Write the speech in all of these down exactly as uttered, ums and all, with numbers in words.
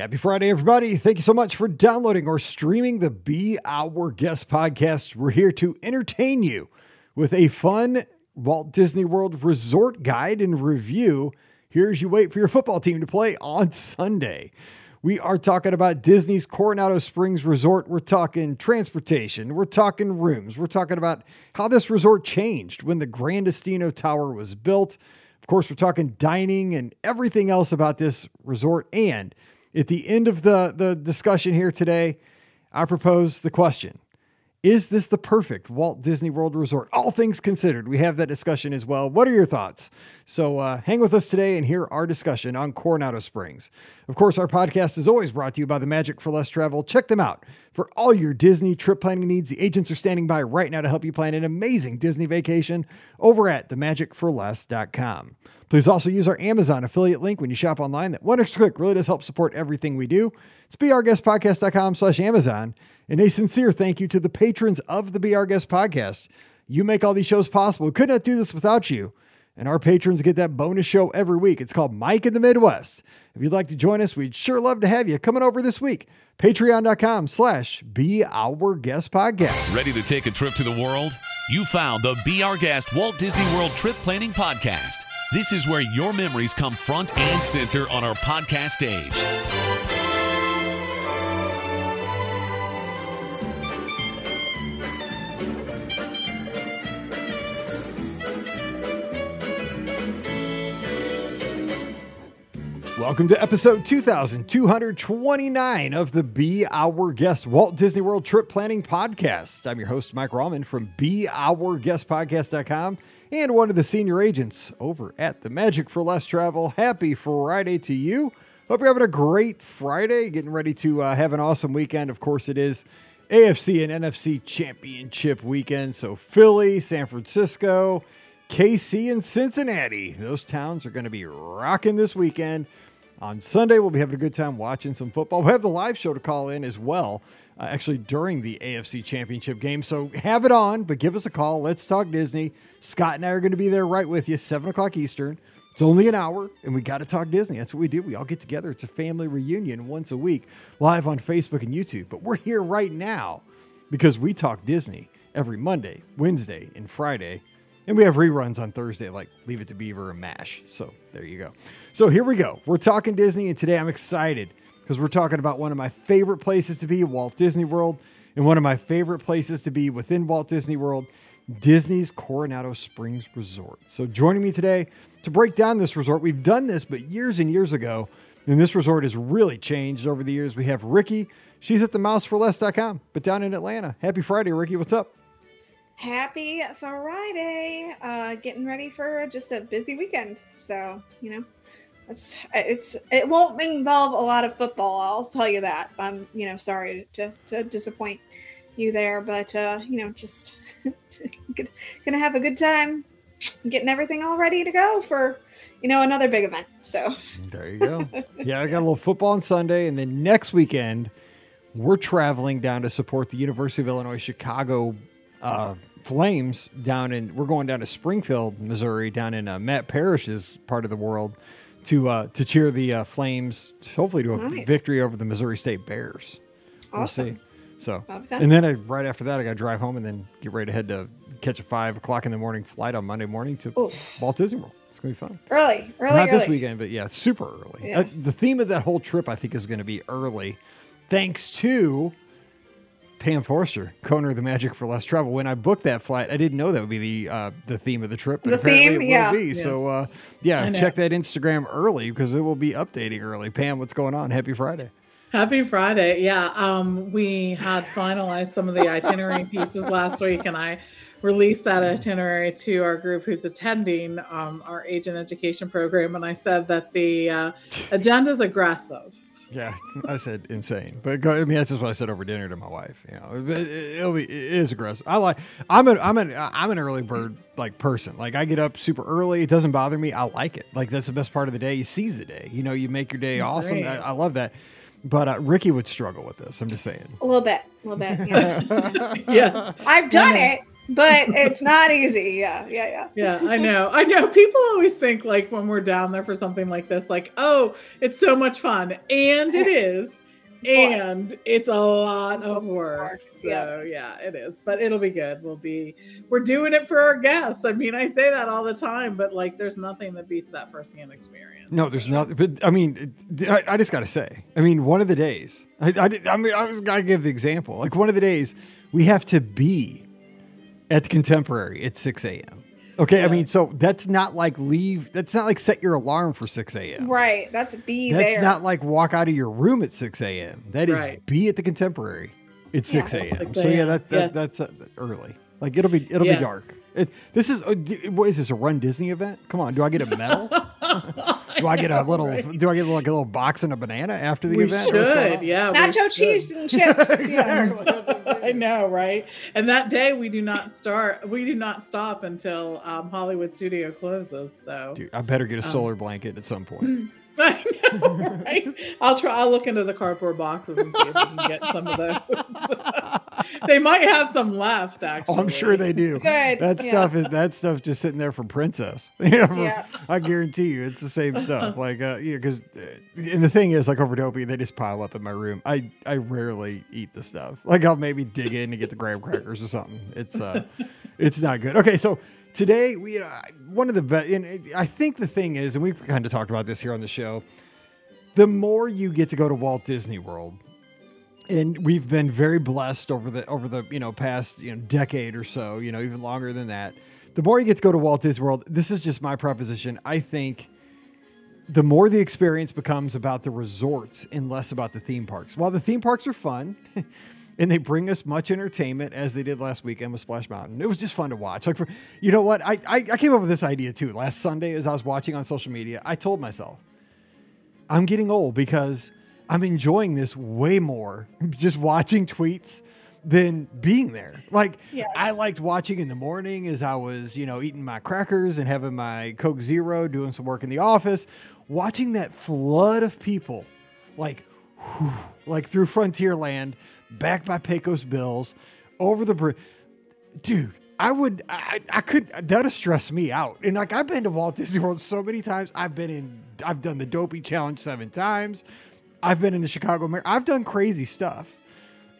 Happy Friday, everybody. Thank you so much for downloading or streaming the Be Our Guest podcast. We're here to entertain you with a fun Walt Disney World resort guide and review. Here's you wait for your football team to play on Sunday. We are talking about Disney's Coronado Springs Resort. We're talking transportation. We're talking rooms. We're talking about how this resort changed when the Gran Destino Tower was built. Of course, we're talking dining and everything else about this resort. And at the end of the, the discussion here today, I propose the question, is this the perfect Walt Disney World Resort? All things considered, we have that discussion as well. What are your thoughts? So uh, hang with us today and hear our discussion on Coronado Springs. Of course, our podcast is always brought to you by The Magic for Less Travel. Check them out. For all your Disney trip planning needs, the agents are standing by right now to help you plan an amazing Disney vacation over at the magic for less dot com. Please also use our Amazon affiliate link when you shop online. That one extra click really does help support everything we do. It's be our guest podcast dot com slash Amazon. And a sincere thank you to the patrons of the Be Our Guest podcast. You make all these shows possible. We could not do this without you. And our patrons get that bonus show every week. It's called Mike in the Midwest. If you'd like to join us, we'd sure love to have you coming over this week. Patreon dot com slash Be Our Guest Podcast. Ready to take a trip to the world? You found the Be Our Guest Walt Disney World Trip Planning Podcast. This is where your memories come front and center on our podcast stage. Welcome to episode two thousand two hundred twenty-nine of the Be Our Guest Walt Disney World Trip Planning Podcast. I'm your host, Mike Rahman from be our guest podcast dot com and one of the senior agents over at The Magic for Less Travel. Happy Friday to you. Hope you're having a great Friday, getting ready to uh, have an awesome weekend. Of course, it is A F C and N F C Championship weekend. So Philly, San Francisco, K C, and Cincinnati. Those towns are going to be rocking this weekend. On Sunday, we'll be having a good time watching some football. We'll have the live show to call in as well, uh, actually during the A F C Championship game. So have it on, but give us a call. Let's talk Disney. Scott and I are going to be there right with you, seven o'clock Eastern. It's only an hour, and we got to talk Disney. That's what we do. We all get together. It's a family reunion once a week, live on Facebook and YouTube. But we're here right now because we talk Disney every Monday, Wednesday, and Friday. And we have reruns on Thursday, like Leave It to Beaver and MASH. So there you go. So here we go. We're talking Disney, and today I'm excited because we're talking about one of my favorite places to be, Walt Disney World, and one of my favorite places to be within Walt Disney World, Disney's Coronado Springs Resort. So joining me today to break down this resort, we've done this, but years and years ago, and this resort has really changed over the years. We have Rikki. She's at the mouse for less dot com, but down in Atlanta. Happy Friday, Rikki. What's up? Happy Friday. Uh, getting ready for just a busy weekend. So, you know, it's, it's, it won't involve a lot of football. I'll tell you that. I'm, you know, sorry to, to disappoint you there, but, uh, you know, just going to have a good time getting everything all ready to go for, you know, another big event. So there you go. Yeah. I got a little football on Sunday, and then next weekend we're traveling down to support the University of Illinois, Chicago, uh, Flames down in, we're going down to Springfield, Missouri, down in uh, Matt Parrish's part of the world to uh, to cheer the uh, Flames, hopefully to a nice victory over the Missouri State Bears. Awesome. We'll see. So, okay. And then I, right after that, I got to drive home and then get ready to head to catch a five o'clock in the morning flight on Monday morning to Oof. Walt Disney World. It's going to be fun. Early, early, Not early. This weekend, but yeah, super early. Yeah. Uh, the theme of that whole trip, I think, is going to be early, thanks to Pam Forster, Connor, The Magic for Less Travel. When I booked that flight, I didn't know that would be the uh, the theme of the trip. But the apparently theme, it will yeah. be. Yeah. So, uh, yeah, check that Instagram early because it will be updating early. Pam, what's going on? Happy Friday. Happy Friday. Yeah, um, we had finalized some of the itinerary pieces last week, and I released that itinerary to our group who's attending um, our agent education program. And I said that the uh, agenda is aggressive. Yeah, I said insane, but I mean that's just what I said over dinner to my wife. You know, it, it'll be it is aggressive. I like I'm an I'm an I'm an early bird like person. Like I get up super early. It doesn't bother me. I like it. Like that's the best part of the day. You seize the day. You know, you make your day awesome. I, I love that. But uh, Rikki would struggle with this. I'm just saying. A little bit, a little bit. Yeah. Yes, I've done yeah. it. But it's not easy. Yeah, yeah, yeah. Yeah, I know. I know. People always think, like, when we're down there for something like this, like, oh, it's so much fun. And it is. And it's a lot of work. So, yeah, it is. But it'll be good. We'll be, we're doing it for our guests. I mean, I say that all the time, but, like, there's nothing that beats that firsthand experience. No, there's nothing. But, I mean, I, I just got to say, I mean, one of the days, I, I, I mean, I was going to give the example. Like, one of the days, we have to be at the Contemporary at six a.m. Okay, yeah. I mean, so that's not like leave. That's not like set your alarm for six a.m. Right, that's be that's there. That's not like walk out of your room at six a.m. That right. is be at the Contemporary at yeah. six a.m. So yeah, that, that yes. that's uh, early. Like it'll be it'll yes. be dark. It, this is uh, what is this, a Run Disney event? Come on, do I get a medal? do I get a little? Right. Do I get like a little box and a banana after the we event? Should, yeah, Nacho we should. cheese and chips. Exactly. I know, right? And that day we do not start. We do not stop until um, Hollywood Studio closes. So, dude, I better get a solar um, blanket at some point. I know, right? I'll try. I'll look into the cardboard boxes and see if we can get some of those. They might have some left, actually. Oh, I'm sure they do. Good. That yeah. stuff is that stuff just sitting there for Princess. You know, for, yeah. I guarantee you, it's the same stuff. Like, uh, yeah, because uh, and the thing is, like over Dopey, they just pile up in my room. I I rarely eat the stuff. Like, I'll maybe dig in to get the graham crackers or something. It's uh, it's not good. Okay, so. Today, we uh, one of the best, and I think the thing is, and we've kind of talked about this here on the show, the more you get to go to Walt Disney World, and we've been very blessed over the over the you know past you know decade or so, you know even longer than that. The more you get to go to Walt Disney World, this is just my proposition. I think the more the experience becomes about the resorts and less about the theme parks. While the theme parks are fun. And they bring us much entertainment as they did last weekend with Splash Mountain. It was just fun to watch. Like, for, you know what? I, I I came up with this idea too. Last Sunday, as I was watching on social media, I told myself, I'm getting old because I'm enjoying this way more just watching tweets than being there. Like, yes. I liked watching in the morning as I was, you know, eating my crackers and having my Coke Zero, doing some work in the office, watching that flood of people, like, whew, like through Frontierland, back by Pecos Bills, over the bridge. Dude, I would, I, I could, that would have stressed me out. And like, I've been to Walt Disney World so many times. I've been in, I've done the Dopey Challenge seven times. I've been in the Chicago Mar- I've done crazy stuff.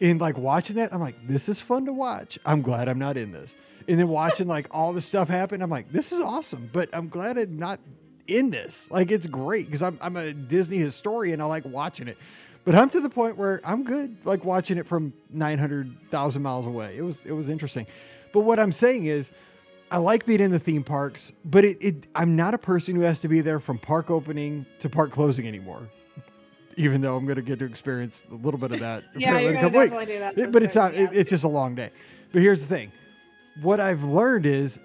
And like watching that, I'm like, this is fun to watch. I'm glad I'm not in this. And then watching like all this stuff happen, I'm like, this is awesome. But I'm glad I'm not in this. Like, it's great because I'm, I'm a Disney historian. I like watching it. But I'm to the point where I'm good, like watching it from nine hundred thousand miles away. It was it was interesting. But what I'm saying is I like being in the theme parks, but it, it I'm not a person who has to be there from park opening to park closing anymore, even though I'm going to get to experience a little bit of that. yeah, you're going to definitely do that. It, but it's, not, yeah. it, it's just a long day. But here's the thing. What I've learned is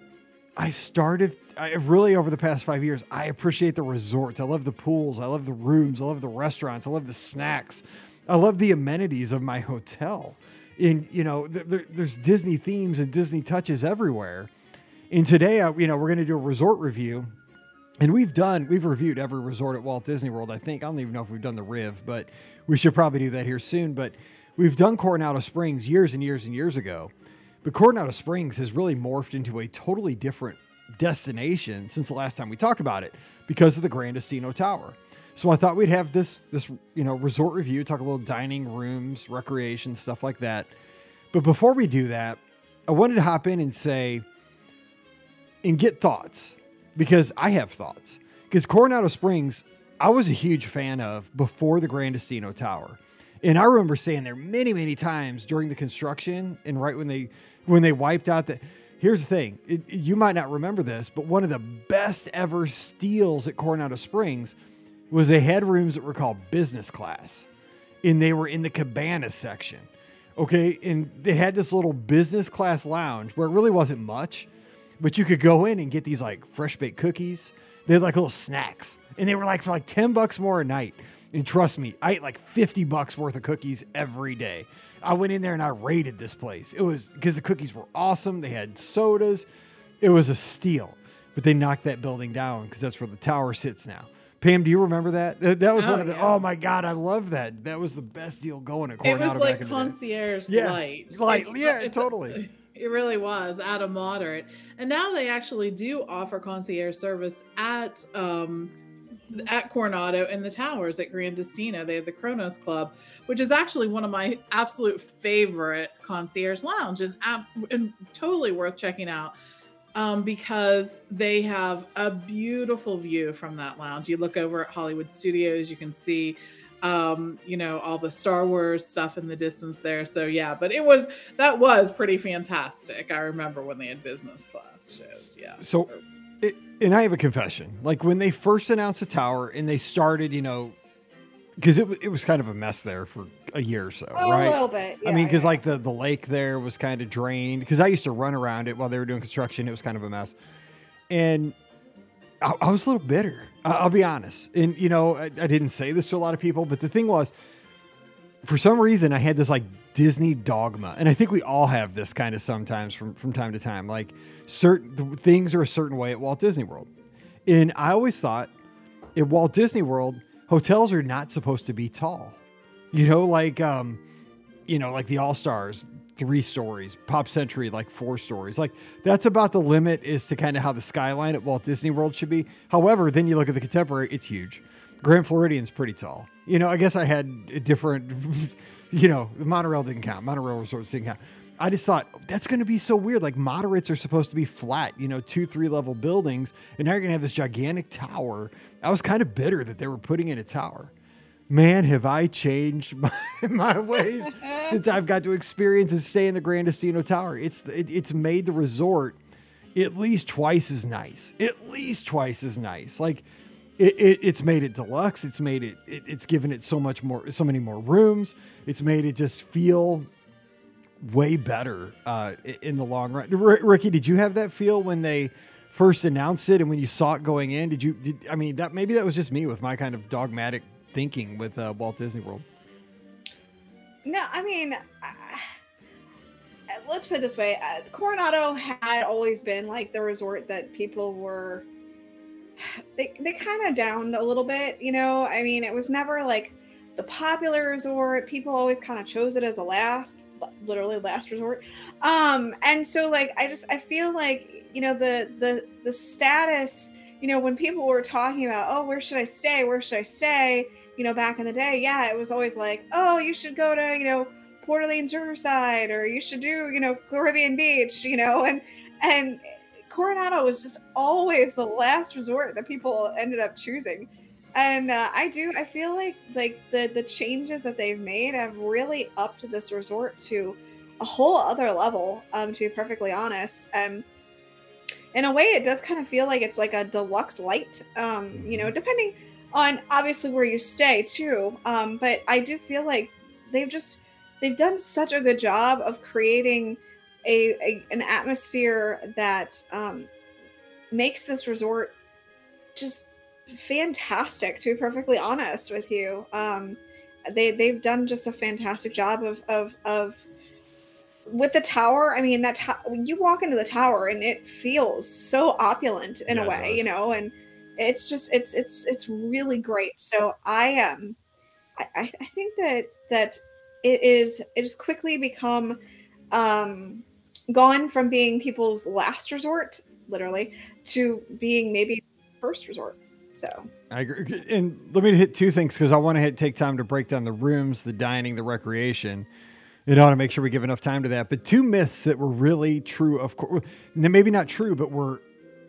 I started, I really over the past five years, I appreciate the resorts. I love the pools. I love the rooms. I love the restaurants. I love the snacks. I love the amenities of my hotel. And, you know, th- th- there's Disney themes and Disney touches everywhere. And today, I, you know, we're going to do a resort review. And we've done, we've reviewed every resort at Walt Disney World, I think. I don't even know if we've done the Riv, but we should probably do that here soon. But we've done Coronado Springs years and years and years ago. But Coronado Springs has really morphed into a totally different destination since the last time we talked about it because of the Gran Destino Tower. So I thought we'd have this, this you know, resort review, talk a little dining, rooms, recreation, stuff like that. But before we do that, I wanted to hop in and say, and get thoughts, because I have thoughts. Because Coronado Springs, I was a huge fan of before the Gran Destino Tower. And I remember saying there many, many times during the construction and right when they when they wiped out the... Here's the thing. It, you might not remember this, but one of the best ever steals at Coronado Springs was they had rooms that were called business class. And they were in the cabana section. Okay? And they had this little business class lounge where it really wasn't much. But you could go in and get these like fresh baked cookies. They had like little snacks. And they were like for like ten bucks more a night. And trust me, I ate like fifty bucks worth of cookies every day. I went in there and I raided this place. It was because the cookies were awesome. They had sodas. It was a steal, but they knocked that building down because that's where the tower sits now. Pam, do you remember that? That was oh, one of the, yeah. oh my God, I love that. That was the best deal going at Coronado. It was like back concierge in the day. Yeah, light. Light, it's, yeah, it's totally. A, It really was at a moderate. And now they actually do offer concierge service at um, at Coronado and the Towers at Gran Destino. They have the Kronos Club, which is actually one of my absolute favorite concierge lounge and, and totally worth checking out. Um, because they have a beautiful view from that lounge. You look over at Hollywood Studios, you can see, um, you know, all the Star Wars stuff in the distance there. So yeah, but it was, that was pretty fantastic. I remember when they had business class shows. Yeah. So, it, and I have a confession, like when they first announced the tower and they started, you know, because it, it was kind of a mess there for a year or so, oh, right? A little bit. Yeah, I mean, because yeah. like the, the lake there was kind of drained. Because I used to run around it while they were doing construction. It was kind of a mess. And I, I was a little bitter. I, I'll be honest. And, you know, I, I didn't say this to a lot of people. But the thing was, for some reason, I had this like Disney dogma. And I think we all have this kind of sometimes from, from time to time. Like certain things are a certain way at Walt Disney World. And I always thought at Walt Disney World, hotels are not supposed to be tall, you know, like, um, you know, like the All-Stars, three stories, Pop Century, like four stories, like that's about the limit is to kind of how the skyline at Walt Disney World should be. However, then you look at the Contemporary, it's huge. Grand Floridian's pretty tall. You know, I guess I had a different, you know, the monorail didn't count. Monorail resorts didn't count. I just thought that's going to be so weird. Like moderates are supposed to be flat, you know, two, three level buildings. And now you're going to have this gigantic tower. I was kind of bitter that they were putting in a tower. Man, have I changed my, my ways since I've got to experience and stay in the Gran Destino Tower. It's, it, it's made the resort at least twice as nice, at least twice as nice. Like it, it, it's made it deluxe. It's made it, it, it's given it so much more, so many more rooms. It's made it just feel way better uh, in the long run. R- Rikki, did you have that feel when they first announced it and when you saw it going in? Did you, did, I mean, that maybe that was just me with my kind of dogmatic thinking with uh, Walt Disney World. No, I mean, uh, let's put it this way. Uh, Coronado had always been like the resort that people were, they, they kind of downed a little bit, you know? I mean, it was never like the popular resort. People always kind of chose it as a last literally last resort. Um, and so like, I just, I feel like, you know, the, the, the status, you know, when people were talking about, oh, where should I stay? Where should I stay? You know, back in the day, yeah, it was always like, oh, you should go to, you know, Port Orleans Riverside, or you should do, you know, Caribbean Beach, you know, and, and Coronado was just always the last resort that people ended up choosing. And uh, I do, I feel like like the, the changes that they've made have really upped this resort to a whole other level, um, to be perfectly honest. And in a way, it does kind of feel like it's like a deluxe light, um, you know, depending on obviously where you stay too. Um, but I do feel like they've just, they've done such a good job of creating a, a an atmosphere that um, makes this resort just fantastic, to be perfectly honest with you. Um, they, they've done just a fantastic job of, of, of with the tower. I mean, that to- when you walk into the tower and it feels so opulent in yeah, a way, you know, and it's just, it's, it's, it's really great. So I am, um, I, I think that, that it is, it has quickly become, um, gone from being people's last resort, literally, to being maybe first resort. So I agree. And let me hit two things because I want to hit, take time to break down the rooms, the dining, the recreation. And I want to make sure we give enough time to that. But two myths that were really true, of course, maybe not true, but were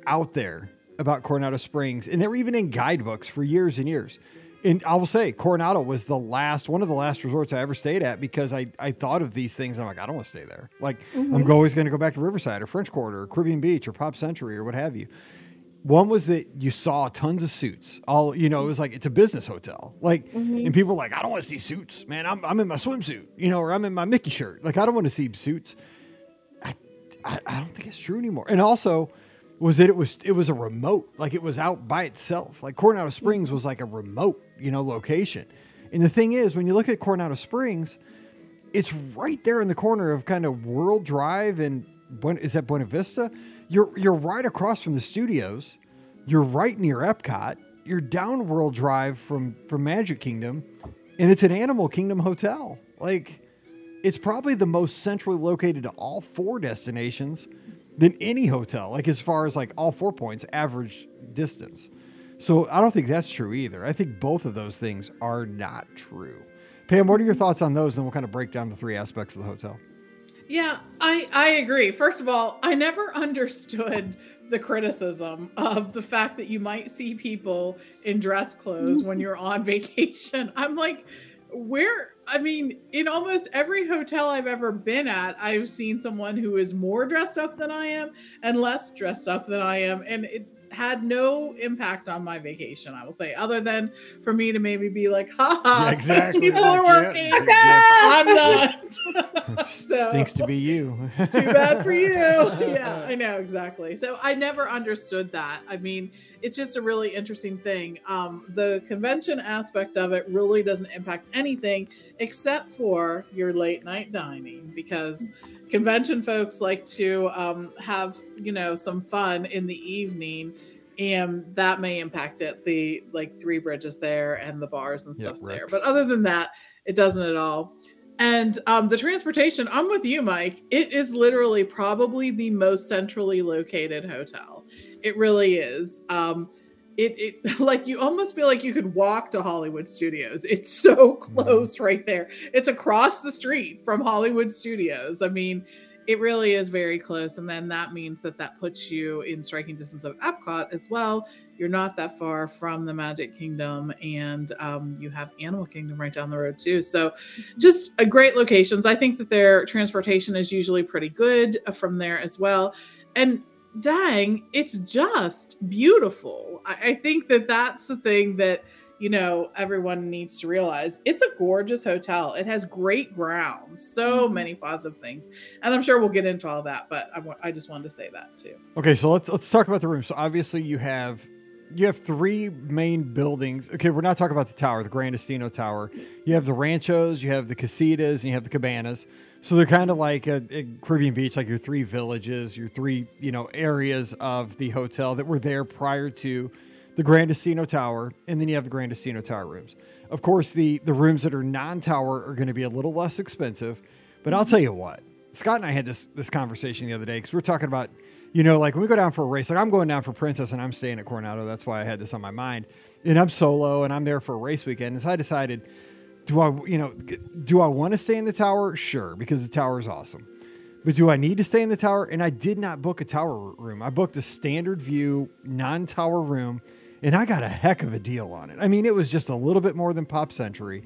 out there about Coronado Springs. And they were even in guidebooks for years and years. And I will say Coronado was the last, one of the last resorts I ever stayed at because I, I thought of these things. And I'm like, I don't want to stay there. Like mm-hmm. I'm always going to go back to Riverside or French Quarter or Caribbean Beach or Pop Century or what have you. One was that you saw tons of suits. All, you know, it was like, it's a business hotel. Like, mm-hmm. and people were like, I don't want to see suits, man. I'm I'm in my swimsuit, you know, or I'm in my Mickey shirt. Like, I don't want to see suits. I, I, I don't think it's true anymore. And also was that it was, it was a remote, like it was out by itself. Like Coronado Springs was like a remote, you know, location. And the thing is, when you look at Coronado Springs, it's right there in the corner of kind of World Drive and is that Buena Vista? You're you're right across from the studios. You're right near Epcot. You're down World Drive from, from Magic Kingdom, and it's an Animal Kingdom hotel. Like it's probably the most centrally located to all four destinations than any hotel, like as far as like all four points average distance. So I don't think that's true either. I think both of those things are not true. Pam, what are your thoughts on those? And we'll kind of break down the three aspects of the hotel. Yeah, I, I agree. First of all, I never understood the criticism of the fact that you might see people in dress clothes when you're on vacation. I'm like, where, I mean, in almost every hotel I've ever been at, I've seen someone who is more dressed up than I am and less dressed up than I am. And it had no impact on my vacation, I will say, other than for me to maybe be like, ha ha, yeah, exactly. People are working. Exactly. I'm not. So, stinks to be you. Too bad for you. Yeah, I know, exactly. So I never understood that. I mean, it's just a really interesting thing. Um, the convention aspect of it really doesn't impact anything except for your late night dining, because convention folks like to um, have, you know, some fun in the evening. And that may impact it, the like Three Bridges there and the bars and stuff yep, there. But other than that, it doesn't at all. And um, the transportation, I'm with you, Mike. It is literally probably the most centrally located hotel. It really is. Um, it, it like you almost feel like you could walk to Hollywood Studios. It's so close mm-hmm. right there. It's across the street from Hollywood Studios. I mean, it really is very close. And then that means that that puts you in striking distance of Epcot as well. You're not that far from the Magic Kingdom, and um, you have Animal Kingdom right down the road too. So just a great locations. I think that their transportation is usually pretty good from there as well. And dang, it's just beautiful. I, I think that that's the thing that, you know, everyone needs to realize. It's a gorgeous hotel. It has great grounds, so many positive things. And I'm sure we'll get into all that, but I, w- I just wanted to say that too. Okay. So let's, let's talk about the room. So obviously you have, you have three main buildings. Okay. We're not talking about the tower, the Gran Destino Tower. You have the ranchos, you have the casitas, and you have the cabanas. So they're kind of like a, a Caribbean Beach, like your three villages, your three, you know, areas of the hotel that were there prior to the Gran Destino Tower, and then you have the Gran Destino Tower rooms. Of course, the, the rooms that are non-tower are going to be a little less expensive, but I'll tell you what, Scott and I had this this conversation the other day, because we were talking about, you know, like when we go down for a race, like I'm going down for Princess and I'm staying at Coronado. That's why I had this on my mind. And I'm solo and I'm there for a race weekend. And so I decided, do I, you know, do I want to stay in the tower? Sure, because the tower is awesome. But do I need to stay in the tower? And I did not book a tower room. I booked a standard view, non-tower room. And I got a heck of a deal on it. I mean, it was just a little bit more than Pop Century.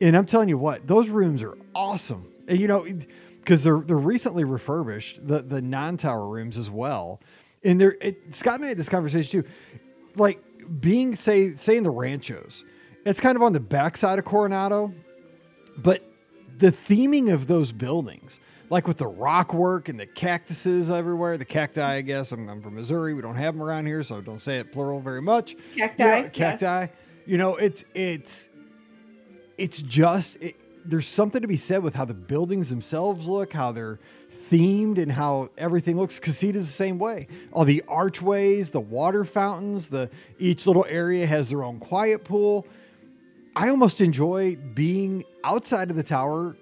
And I'm telling you what, those rooms are awesome. And, you know, because they're they're recently refurbished, the, the non-tower rooms as well. And they're, it, Scott and I had this conversation too. Like being, say, say in the ranchos, it's kind of on the backside of Coronado. But the theming of those buildings, like with the rock work and the cactuses everywhere, the cacti, I guess. I'm, I'm from Missouri. We don't have them around here, so don't say it plural very much. Cacti. You know, cacti. Yes. You know, it's it's it's just, it, there's something to be said with how the buildings themselves look, how they're themed and how everything looks. Casita's the same way. All the archways, the water fountains, the each little area has their own quiet pool. I almost enjoy being outside of the tower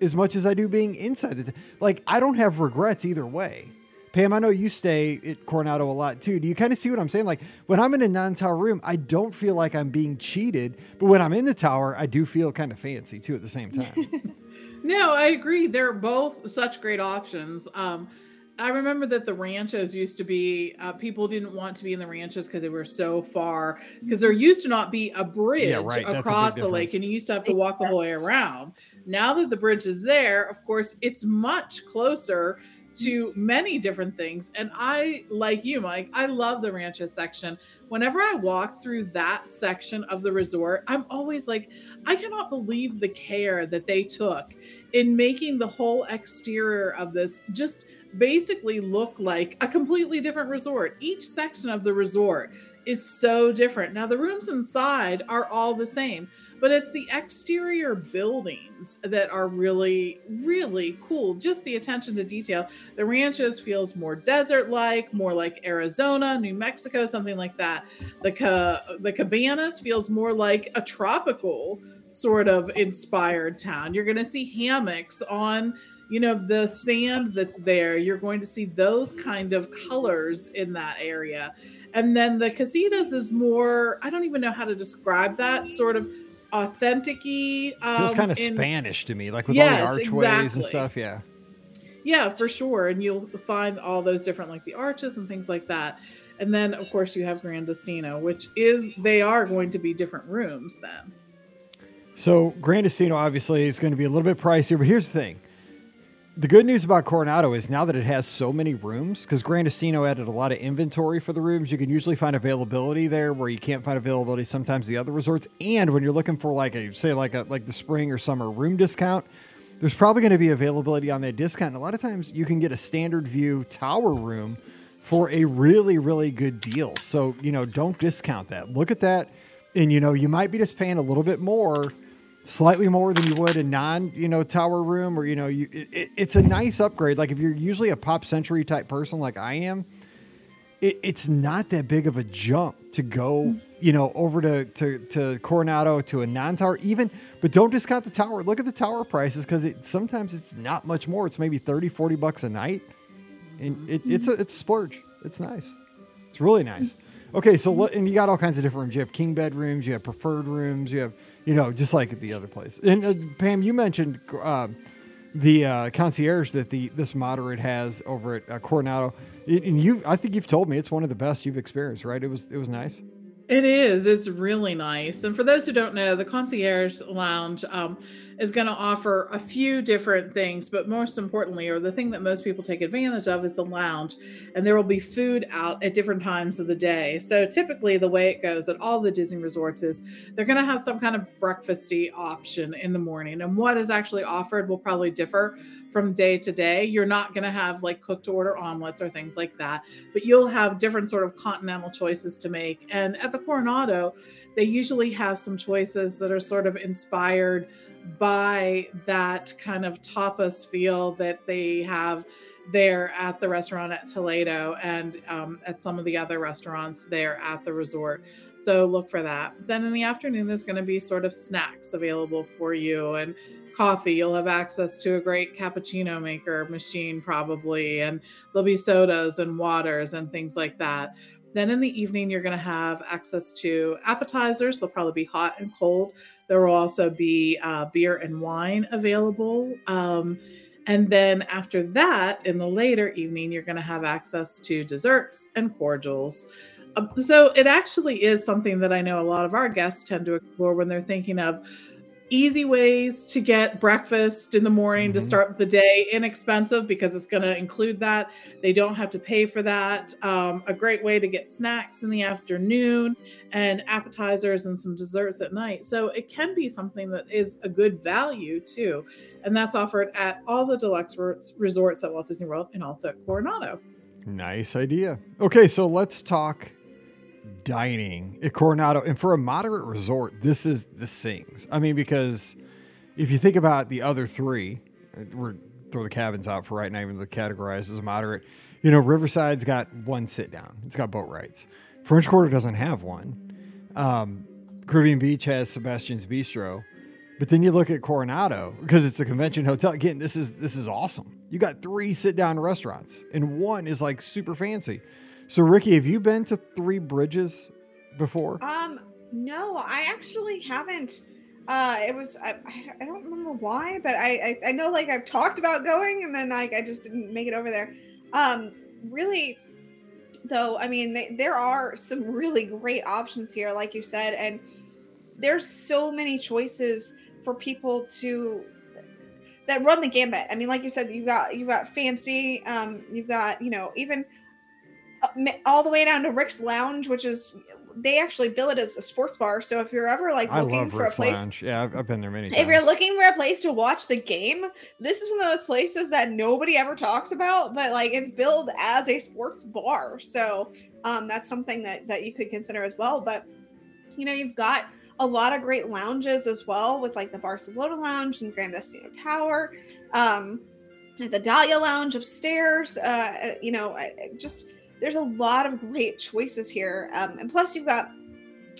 as much as I do being inside the t- like, I don't have regrets either way. Pam, I know you stay at Coronado a lot too. Do you kind of see what I'm saying? Like when I'm in a non-tower room, I don't feel like I'm being cheated, but when I'm in the tower, I do feel kind of fancy too at the same time. No, I agree. They're both such great options. Um, I remember that the ranchos used to be, uh, people didn't want to be in the ranchos because they were so far, because there used to not be a bridge yeah, right. across the lake, and you used to have to walk the whole way around. Now that the bridge is there, of course, it's much closer to many different things. And I, like you, Mike, I love the rancho section. Whenever I walk through that section of the resort, I'm always like, I cannot believe the care that they took in making the whole exterior of this just basically look like a completely different resort. Each section of the resort is so different. Now, the rooms inside are all the same, but it's the exterior buildings that are really, really cool. Just the attention to detail. The ranchos feels more desert-like, more like Arizona, New Mexico, something like that. The ca- the cabanas feels more like a tropical sort of inspired town. You're going to see hammocks on, you know, the sand that's there. You're going to see those kind of colors in that area. And then the casitas is more, I don't even know how to describe that, sort of authentic-y. Um, feels kind of and, Spanish to me, like with yes, all the archways exactly. and stuff. Yeah. Yeah, for sure. And you'll find all those different, like the arches and things like that. And then, of course, you have Gran Destino, which is, they are going to be different rooms then. So Gran Destino, obviously, is going to be a little bit pricier. But here's the thing. The good news about Coronado is now that it has so many rooms, because Gran Destino added a lot of inventory for the rooms, you can usually find availability there where you can't find availability sometimes the other resorts. And when you're looking for like a, say like a, like the spring or summer room discount, there's probably going to be availability on that discount. And a lot of times you can get a standard view tower room for a really, really good deal. So, you know, don't discount that. Look at that. And, you know, you might be just paying a little bit more, slightly more than you would a non, you know, tower room, or, you know, you, it, it's a nice upgrade. Like if you're usually a Pop Century type person, like I am, it, it's not that big of a jump to go, you know, over to, to, to Coronado, to a non-tower even, but don't discount the tower. Look at the tower prices. Cause it, sometimes it's not much more. It's maybe thirty, forty bucks a night. And it, it's a, it's a splurge. It's nice. It's really nice. Okay. So, and you got all kinds of different rooms. You have king bedrooms, you have preferred rooms, you have, you know, just like at the other place. And uh, Pam, you mentioned uh, the uh, concierge that the this moderate has over at uh, Coronado. It, and you, I think you've told me it's one of the best you've experienced, right? It was it was nice. It is. It's really nice. And for those who don't know, the concierge lounge um, is going to offer a few different things, but most importantly, or the thing that most people take advantage of, is the lounge. And there will be food out at different times of the day. So typically the way it goes at all the Disney resorts is they're going to have some kind of breakfasty option in the morning. And what is actually offered will probably differ from day to day. You're not going to have like cooked to order omelets or things like that, but you'll have different sort of continental choices to make. And at the Coronado, they usually have some choices that are sort of inspired by that kind of tapas feel that they have there at the restaurant at Toledo and um, at some of the other restaurants there at the resort. So look for that. Then in the afternoon, there's going to be sort of snacks available for you and coffee. You'll have access to a great cappuccino maker machine probably, and there'll be sodas and waters and things like that. Then in the evening, you're going to have access to appetizers. They'll probably be hot and cold. There will also be uh, beer and wine available. Um, and then after that, in the later evening, you're going to have access to desserts and cordials. Uh, so it actually is something that I know a lot of our guests tend to explore when they're thinking of easy ways to get breakfast in the morning mm-hmm. to start the day, inexpensive, because it's going to include that. They don't have to pay for that. Um, a great way to get snacks in the afternoon and appetizers and some desserts at night. So it can be something that is a good value too. And that's offered at all the deluxe resorts at Walt Disney World and also at Coronado. Nice idea. Okay, so let's talk dining at Coronado. And for a moderate resort, this is the sings. I mean, because if you think about the other three, we're throw the cabins out for right now, even though categorized as a moderate, you know, Riverside's got one sit down. It's got boat rides. French Quarter doesn't have one. Um, Caribbean Beach has Sebastian's Bistro. But then you look at Coronado, because it's a convention hotel. Again, this is, this is awesome. You got three sit down restaurants and one is like super fancy. So, Rikki, have you been to Three Bridges before? Um, no, I actually haven't. Uh, it was, I, I don't remember why, but I, I, I know, like, I've talked about going, and then, like, I just didn't make it over there. Um, really, though, I mean, they, there are some really great options here, like you said, and there's so many choices for people to, that run the gambit. I mean, like you said, you've got, you've got fancy, um, you've got, you know, even all the way down to Rick's Lounge, which is, they actually bill it as a sports bar. So if you're ever like looking I love for Rick's a place, Lounge. Yeah, I've, I've been there many times. If you're looking for a place to watch the game, this is one of those places that nobody ever talks about, but like it's billed as a sports bar. So um, that's something that, that you could consider as well. But you know, you've got a lot of great lounges as well with like the Barcelona Lounge and Gran Destino Tower, um, the Dahlia Lounge upstairs, uh, you know, just, there's a lot of great choices here. Um, and plus you've got,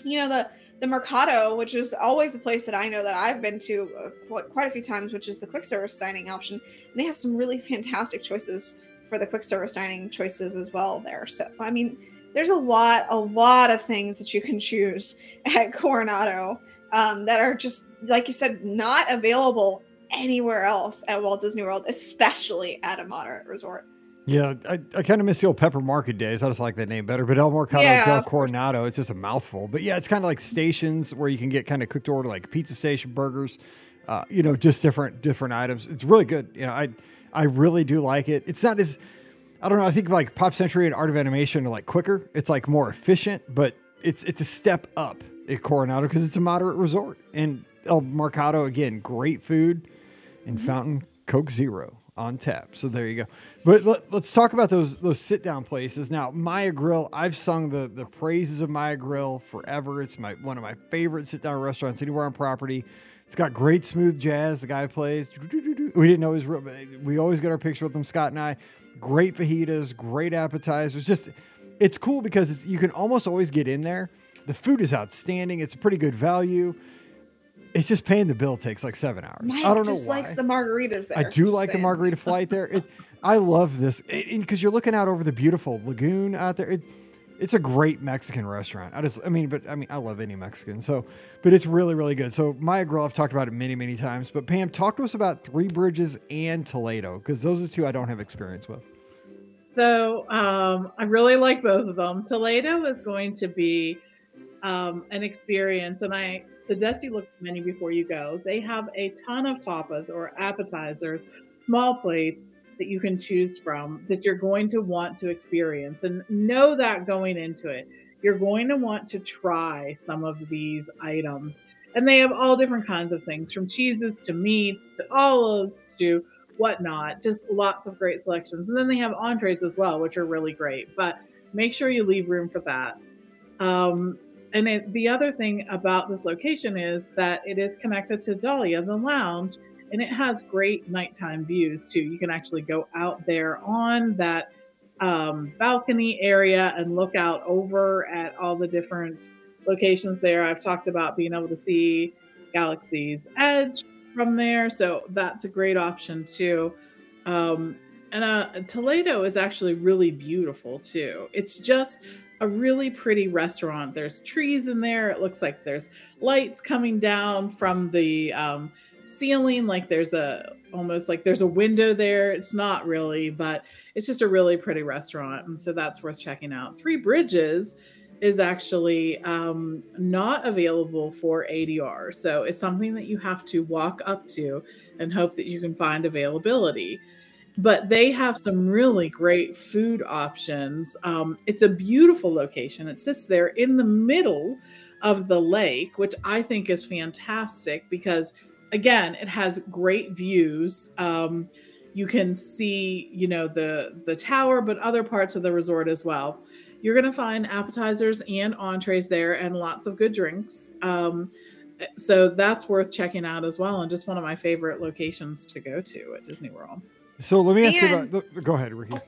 you know, the, the Mercado, which is always a place that I know that I've been to uh, quite a few times, which is the quick service dining option. And they have some really fantastic choices for the quick service dining choices as well there. So, I mean, there's a lot, a lot of things that you can choose at Coronado um, that are just, like you said, not available anywhere else at Walt Disney World, especially at a moderate resort. Yeah, I, I kind of miss the old Pepper Market days. I just like that name better. But El Mercado yeah. del Coronado, it's just a mouthful. But yeah, it's kind of like stations where you can get kind of cooked order, like pizza station burgers, uh, you know, just different different items. It's really good. You know, I I really do like it. It's not as, I don't know, I think like Pop Century and Art of Animation are like quicker. It's like more efficient, but it's it's a step up at Coronado because it's a moderate resort. And El Mercado, again, great food and mm-hmm. fountain Coke Zero on tap. So there you go. But let, let's talk about those those sit down places. Now, Maya Grill, I've sung the the praises of Maya Grill forever. It's my one of my favorite sit down restaurants anywhere on property. It's got great smooth jazz. The guy plays. We didn't know his real, but we always get our picture with him, Scott and I. Great fajitas, great appetizers. Just it's cool because it's, you can almost always get in there. The food is outstanding. It's a pretty good value. It's just paying the bill takes like seven hours. Mike I don't just know why. Likes the margaritas there. I do like saying. the margarita flight there. It, I love this because you're looking out over the beautiful lagoon out there. It, it's a great Mexican restaurant. I just, I mean, but I mean, I love any Mexican. So, but it's really, really good. So Maya Grill, I've talked about it many, many times. But Pam, talk to us about Three Bridges and Toledo because those are two I don't have experience with. So um, I really like both of them. Toledo is going to be um, an experience, and I. suggest you look at the menu before you go. They have a ton of tapas or appetizers, small plates that you can choose from that you're going to want to experience and know that going into it. You're going to want to try some of these items. And they have all different kinds of things from cheeses to meats to olives to whatnot, just lots of great selections. And then they have entrees as well, which are really great, but make sure you leave room for that. Um, And it, the other thing about this location is that it is connected to Dahlia, the lounge, and it has great nighttime views too. You can actually go out there on that um, balcony area and look out over at all the different locations there. I've talked about being able to see Galaxy's Edge from there. So that's a great option too. Um, and uh, Toledo is actually really beautiful too. It's just a really pretty restaurant. There's trees in there. It looks like there's lights coming down from the um, ceiling. Like there's a, almost like there's a window there. It's not really, but it's just a really pretty restaurant. And so that's worth checking out. Three Bridges is actually um, not available for A D R. So it's something that you have to walk up to and hope that you can find availability. But they have some really great food options. Um, it's a beautiful location. It sits there in the middle of the lake, which I think is fantastic because, again, it has great views. Um, you can see, you know, the, the tower, but other parts of the resort as well. You're going to find appetizers and entrees there and lots of good drinks. Um, so that's worth checking out as well. And just one of my favorite locations to go to at Disney World. So let me ask and, you about, go ahead, Rikki. I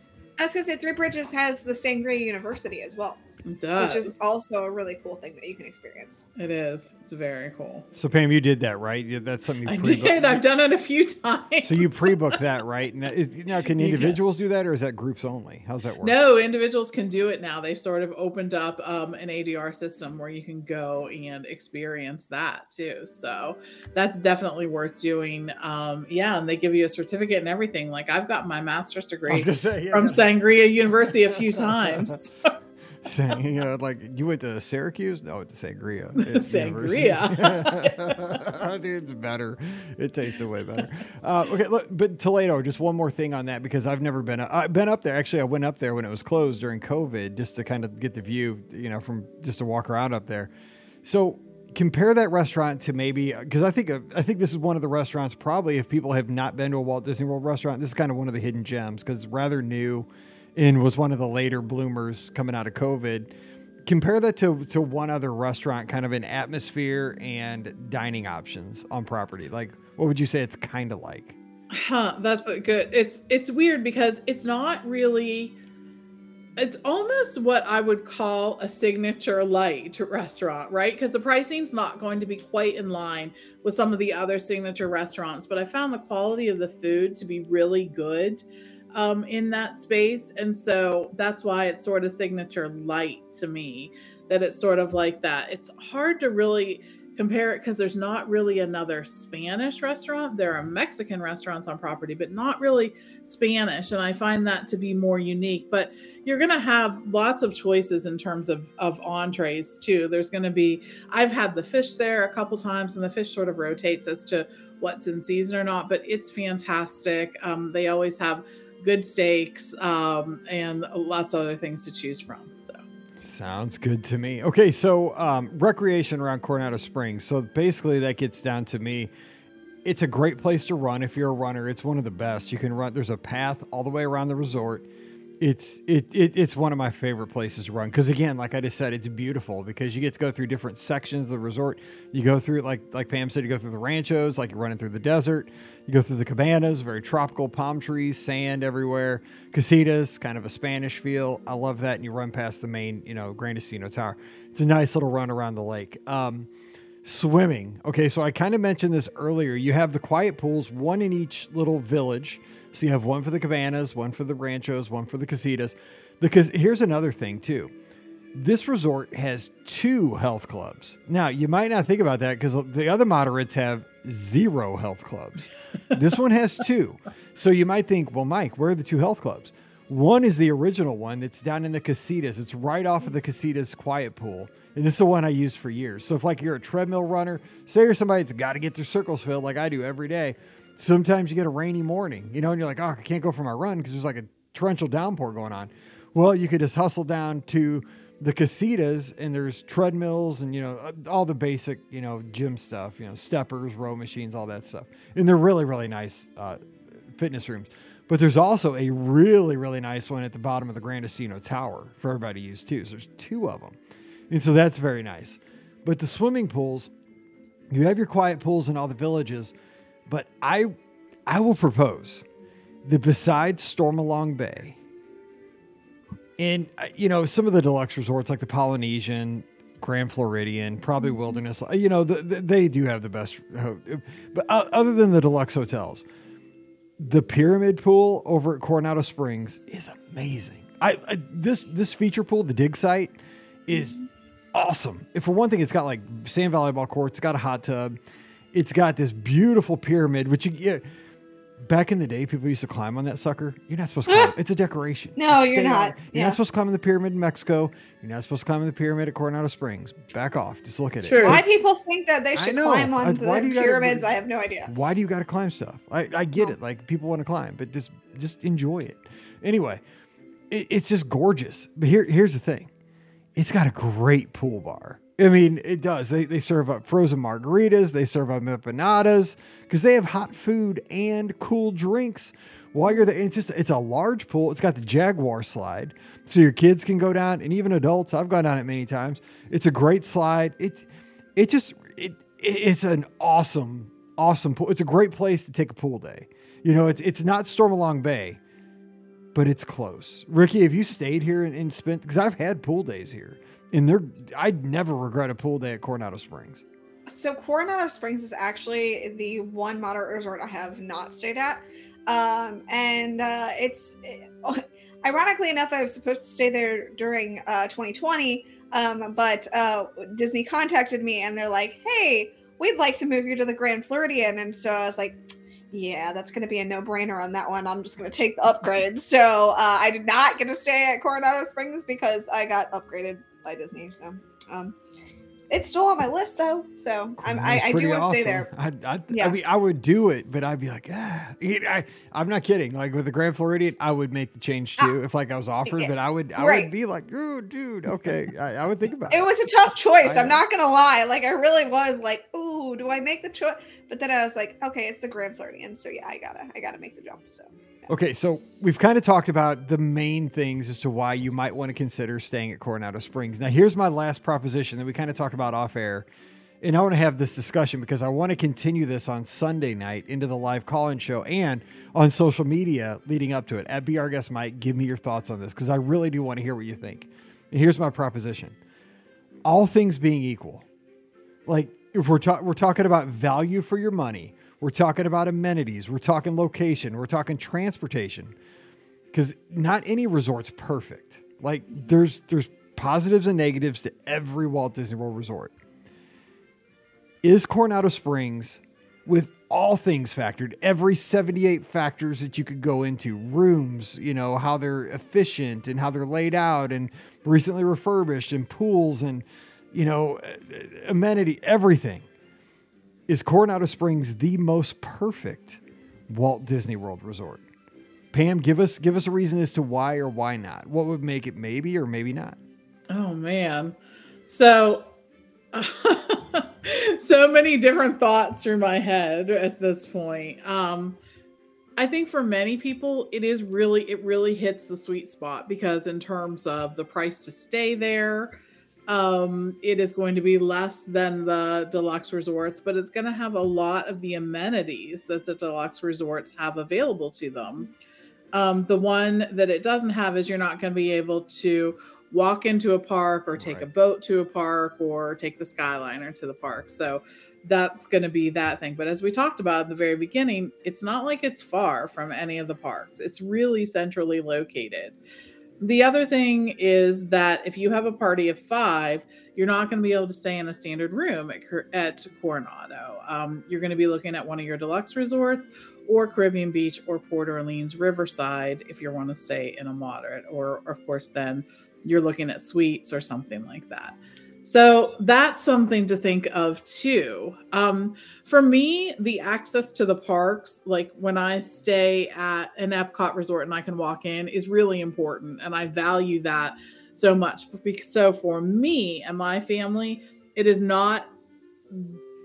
was going to say, Three Bridges has the Sangria University as well. It does. Which is also a really cool thing that you can experience. It is. It's very cool. So Pam, you did that, right? That's something you pre-booked. I did. I've done it a few times. So you pre-booked that, right? Now, is, now can individuals can. do that or is that groups only? How's that work? No, individuals can do it now. They've sort of opened up um, an A D R system where you can go and experience that too. So that's definitely worth doing. Um, yeah. And they give you a certificate and everything. Like I've got my master's degree say, yeah. from Sangria University a few times. Saying, you know, like you went to Syracuse? No, to Sangria. Sangria. Dude, it's better. It tastes way better. Uh, okay, look, but Toledo, just one more thing on that because I've never been. I've been up there. Actually, I went up there when it was closed during COVID just to kind of get the view, you know, from just to walk around up there. So compare that restaurant to maybe because I think I think this is one of the restaurants probably if people have not been to a Walt Disney World restaurant, this is kind of one of the hidden gems because it's rather new. And was one of the later bloomers coming out of COVID. Compare that to, to one other restaurant, kind of in atmosphere and dining options on property. Like, what would you say it's kind of like? Huh, that's a good. It's, it's weird because it's not really it's almost what I would call a signature light restaurant, right? Because the pricing's not going to be quite in line with some of the other signature restaurants, but I found the quality of the food to be really good um, in that space. And so that's why it's sort of signature light to me, that it's sort of like that. It's hard to really compare it because there's not really another Spanish restaurant. There are Mexican restaurants on property, but not really Spanish. And I find that to be more unique, but you're going to have lots of choices in terms of, of entrees too. There's going to be, I've had the fish there a couple times, and the fish sort of rotates as to what's in season or not, but it's fantastic. Um, they always have good steaks um, and lots of other things to choose from. So. Sounds good to me. Okay, so um, recreation around Coronado Springs. So basically that gets down to me. It's a great place to run. If you're a runner, it's one of the best. You can run. There's a path all the way around the resort. It's it, it it's one of my favorite places to run. Because again, like I just said, it's beautiful because you get to go through different sections of the resort. You go through, like like Pam said, you go through the ranchos, like you're running through the desert. You go through the cabanas, very tropical, palm trees, sand everywhere, casitas, kind of a Spanish feel. I love that. And you run past the main, you know, Gran Destino Tower. It's a nice little run around the lake. Um, swimming. Okay, so I kind of mentioned this earlier. You have the quiet pools, one in each little village. So you have one for the cabanas, one for the ranchos, one for the casitas. Because here's another thing too. This resort has two health clubs. Now, you might not think about that because the other moderates have zero health clubs. This one has two. So you might think, well, Mike, where are the two health clubs? One is the original one that's down in the casitas. It's right off of the casitas quiet pool. And this is the one I used for years. So if like you're a treadmill runner, say you're somebody that's got to get their circles filled like I do every day. Sometimes you get a rainy morning, you know, and you're like, oh, I can't go for my run because there's like a torrential downpour going on. Well, you could just hustle down to the casitas, and there's treadmills and, you know, all the basic, you know, gym stuff, you know, steppers, row machines, all that stuff. And they're really, really nice uh, fitness rooms. But there's also a really, really nice one at the bottom of the Gran Destino Tower for everybody to use too. So there's two of them. And so that's very nice. But the swimming pools, you have your quiet pools in all the villages. But I I will propose that besides Stormalong Bay and, you know, some of the deluxe resorts like the Polynesian, Grand Floridian, probably Wilderness, you know, the, the, they do have the best. Ho- but other than the deluxe hotels, the Pyramid Pool over at Coronado Springs is amazing. I, I this this feature pool, the dig site, is awesome. And for one thing, it's got like sand volleyball courts, it's got a hot tub. It's got this beautiful pyramid, which you get. Back in the day, people used to climb on that sucker. You're not supposed to climb. It's a decoration. No, you're not. Yeah. You're not supposed to climb in the pyramid in Mexico. You're not supposed to climb in the pyramid at Coronado Springs. Back off. Just look at it. Why people think that they should climb on the pyramids, I have no idea. Why do you got to climb stuff? I, I get it. Like, people want to climb, but just just enjoy it. Anyway, it, it's just gorgeous. But here here's the thing. It's got a great pool bar. I mean, it does. They they serve up frozen margaritas. They serve up empanadas because they have hot food and cool drinks while you're there. It's just, it's a large pool. It's got the Jaguar slide. So your kids can go down, and even adults. I've gone down it many times. It's a great slide. It, it just, it, it's an awesome, awesome pool. It's a great place to take a pool day. You know, it's, it's not Stormalong Bay, but it's close. Rikki, have you stayed here and, and spent, because I've had pool days here. And they're, I'd never regret a pool day at Coronado Springs. So Coronado Springs is actually the one moderate resort I have not stayed at. Um, and uh, it's, ironically enough, I was supposed to stay there during uh, twenty twenty, um, but uh, Disney contacted me and they're like, hey, we'd like to move you to the Grand Floridian. And so I was like, yeah, that's going to be a no-brainer on that one. I'm just going to take the upgrade. So uh, I did not get to stay at Coronado Springs because I got upgraded by Disney, so um, it's still on my list though. So I'm, I, I do want to awesome. stay there. I, I, yeah. I mean, I would do it, but I'd be like, ah, I, I'm not kidding. Like with the Grand Floridian, I would make the change too ah. if like I was offered. Yeah. But I would, I right. would be like, ooh, dude, okay. I, I would think about it. It was a tough choice. I'm not gonna lie. Like I really was like, ooh, do I make the choice? But then I was like, okay, it's the Grand Floridian, so yeah, I gotta, I gotta make the jump. So. Okay, so we've kind of talked about the main things as to why you might want to consider staying at Coronado Springs. Now, here's my last proposition that we kind of talked about off air. and I want to have this discussion because I want to continue this on Sunday night into the live call-in show and on social media leading up to it. At Be Our Guest, Mike, give me your thoughts on this because I really do want to hear what you think. And here's my proposition. All things being equal, like if we're, ta- we're talking about value for your money, we're talking about amenities, we're talking location, we're talking transportation, because not any resort's perfect. Like there's there's positives and negatives to every Walt Disney World resort. Is Coronado Springs, with all things factored, every seventy-eight factors that you could go into, rooms, you know, how they're efficient and how they're laid out and recently refurbished and pools and, you know, amenity, everything. Is Coronado Springs the most perfect Walt Disney World resort? Pam, give us give us a reason as to why or why not. What would make it maybe or maybe not? Oh, man. So... so many different thoughts through my head at this point. Um, I think for many people, it is really, it really hits the sweet spot because in terms of the price to stay there, um, it is going to be less than the deluxe resorts, but it's going to have a lot of the amenities that the deluxe resorts have available to them. Um, the one that it doesn't have is you're not going to be able to walk into a park or take right. a boat to a park or take the Skyliner to the park. So that's going to be that thing. But as we talked about at the very beginning, it's not like it's far from any of the parks. It's really centrally located. The other thing is that if you have a party of five, you're not going to be able to stay in a standard room at, at Coronado. Um, you're going to be looking at one of your deluxe resorts or Caribbean Beach or Port Orleans Riverside if you want to stay in a moderate, or, or of course then you're looking at suites or something like that. So that's something to think of too. Um, for me, the access to the parks, like when I stay at an Epcot resort and I can walk in, is really important. And I value that so much. So for me and my family, it is not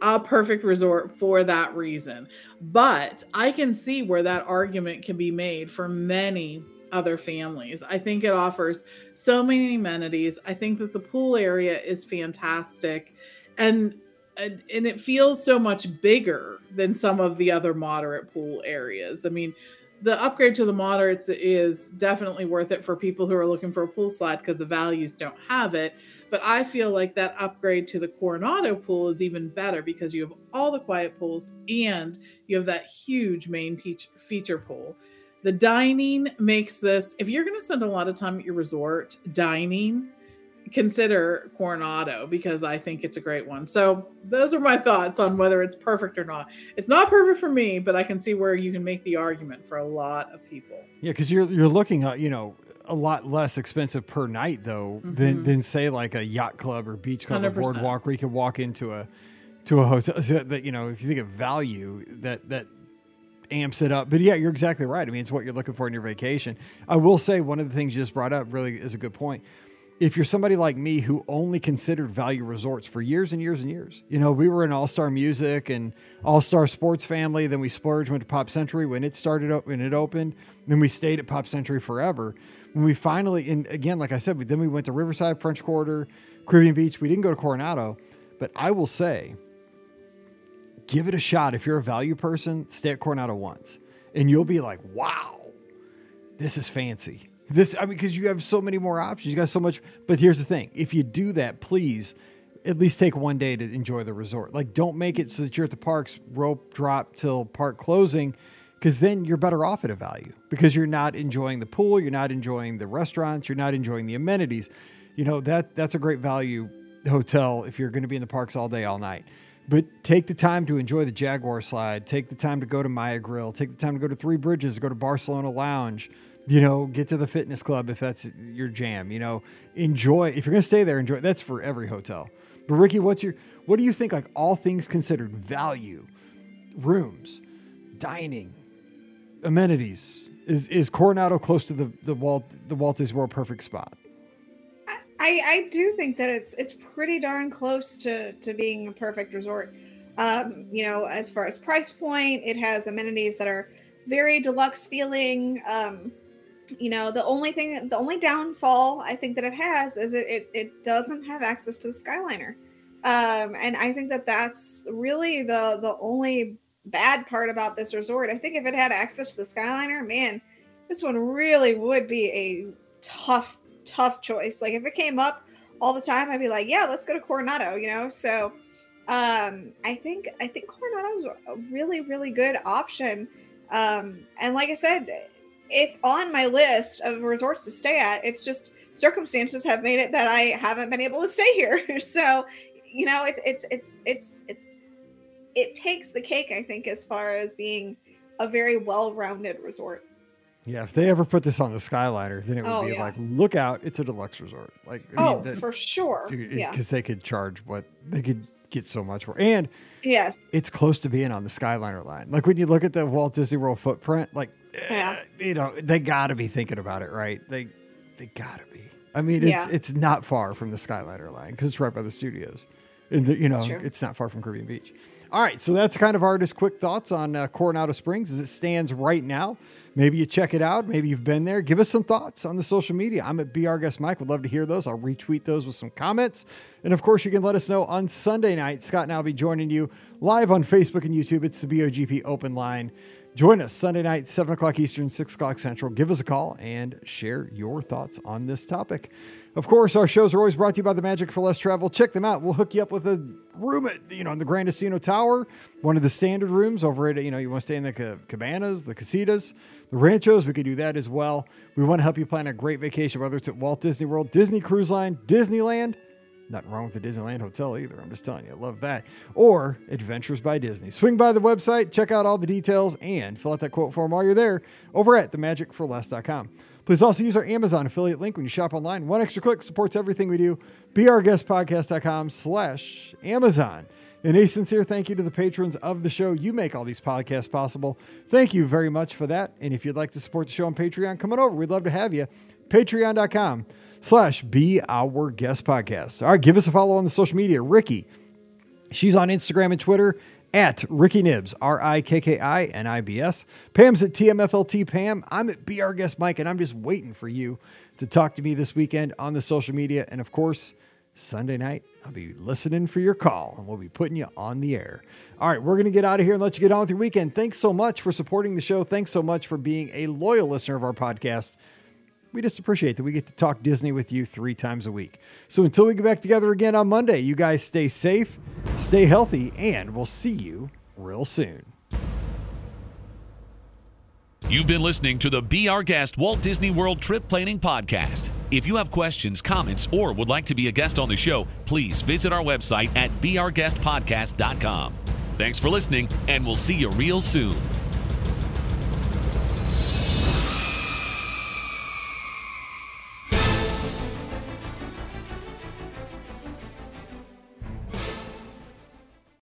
a perfect resort for that reason. But I can see where that argument can be made for many other families. I think it offers so many amenities. I think that the pool area is fantastic, and, and and it feels so much bigger than some of the other moderate pool areas. I mean, the upgrade to the moderates is definitely worth it for people who are looking for a pool slide because the values don't have it. But I feel like that upgrade to the Coronado pool is even better because you have all the quiet pools and you have that huge main feature pool. The dining makes this, if you're going to spend a lot of time at your resort dining, consider Coronado because I think it's a great one. So those are my thoughts on whether it's perfect or not. It's not perfect for me, but I can see where you can make the argument for a lot of people. Yeah, because you're you're looking at, you know, a lot less expensive per night, though, mm-hmm. than, than say like a yacht club or beach club one hundred percent or boardwalk where you can walk into a to a hotel. So that, you know, if you think of value, that that amps it up. But yeah, you're exactly right. I mean, it's what you're looking for in your vacation. I will say one of the things you just brought up really is a good point. If you're somebody like me who only considered value resorts for years and years and years, you know, we were an all-star music and all-star sports family. Then we splurged, went to Pop Century when it started up, when it opened, then we stayed at Pop Century forever. When we finally, and again, like I said, we, then we went to Riverside, French Quarter, Caribbean Beach. We didn't go to Coronado, but I will say, give it a shot. If you're a value person, stay at Coronado once and you'll be like, wow, this is fancy. This, I mean, because you have so many more options. You got so much. But here's the thing. If you do that, please at least take one day to enjoy the resort. Like, don't make it so that you're at the parks rope drop till park closing, because then you're better off at a value because you're not enjoying the pool. You're not enjoying the restaurants. You're not enjoying the amenities. You know, that that's a great value hotel if you're going to be in the parks all day, all night. But take the time to enjoy the Jaguar slide. Take the time to go to Maya Grill. Take the time to go to Three Bridges, go to Barcelona Lounge, you know, get to the fitness club if that's your jam, you know, enjoy. If you're going to stay there, enjoy. That's for every hotel. But Rikki, what's your, what do you think, like all things considered, value, rooms, dining, amenities, is, is Coronado close to the, the Walt, the Walt Disney World perfect spot? I, I do think that it's it's pretty darn close to, to being a perfect resort. Um, you know, as far as price point, it has amenities that are very deluxe feeling. Um, you know, the only thing, the only downfall I think that it has is it, it, it doesn't have access to the Skyliner. Um, and I think that that's really the, the only bad part about this resort. I think if it had access to the Skyliner, man, this one really would be a tough, tough choice. Like if it came up all the time, I'd be like, yeah, let's go to Coronado, you know? So um, I think, I think Coronado's a really, really good option. Um, and like I said, it's on my list of resorts to stay at. It's just circumstances have made it that I haven't been able to stay here. So, you know, it's, it's, it's, it's, it's, it takes the cake, I think, as far as being a very well-rounded resort. Yeah. If they ever put this on the Skyliner, then it would oh, be yeah. like, look out, it's a deluxe resort. Like, I mean, oh, that, for sure. It, yeah. Cause they could charge what they could get so much for. And yes, it's close to being on the Skyliner line. Like when you look at the Walt Disney World footprint, like, yeah. uh, you know, they gotta be thinking about it, right? They, they gotta be. I mean, it's, yeah. it's not far from the Skyliner line cause it's right by the studios and the, you know, it's not far from Caribbean Beach. All right, so that's kind of our just quick thoughts on uh, Coronado Springs as it stands right now. Maybe you check it out. Maybe you've been there. Give us some thoughts on the social media. I'm at Be Our Guest Mike. Would love to hear those. I'll retweet those with some comments. And, of course, you can let us know on Sunday night. Scott and I will be joining you live on Facebook and YouTube. It's the B O G P Open Line. Join us Sunday night, seven o'clock Eastern, six o'clock Central. Give us a call and share your thoughts on this topic. Of course, our shows are always brought to you by The Magic for Less Travel. Check them out. We'll hook you up with a room at, you know, in the Gran Destino Tower, one of the standard rooms over at, you know, you want to stay in the ca- cabanas, the casitas, the ranchos. We could do that as well. We want to help you plan a great vacation, whether it's at Walt Disney World, Disney Cruise Line, Disneyland. Nothing wrong with the Disneyland Hotel either. I'm just telling you, I love that. Or Adventures by Disney. Swing by the website, check out all the details, and fill out that quote form while you're there over at the magic for less dot com. Please also use our Amazon affiliate link when you shop online. One extra click supports everything we do. be our guest podcast dot com slash Amazon. And a sincere thank you to the patrons of the show. You make all these podcasts possible. Thank you very much for that. And if you'd like to support the show on Patreon, come on over. We'd love to have you. patreon dot com slash Be Our Guest Podcast. All right, give us a follow on the social media. Rikki, she's on Instagram and Twitter at Rikki Nibs, R I K K I N I B S. Pam's at T M F L T Pam. I'm at Be Our Guest Mike, and I'm just waiting for you to talk to me this weekend on the social media. And of course, Sunday night, I'll be listening for your call, and we'll be putting you on the air. All right, we're going to get out of here and let you get on with your weekend. Thanks so much for supporting the show. Thanks so much for being a loyal listener of our podcast. We just appreciate that we get to talk Disney with you three times a week. So until we get back together again on Monday, you guys stay safe, stay healthy, and we'll see you real soon. You've been listening to the Be Our Guest Walt Disney World Trip Planning Podcast. If you have questions, comments, or would like to be a guest on the show, please visit our website at be our guest podcast dot com. Thanks for listening, and we'll see you real soon.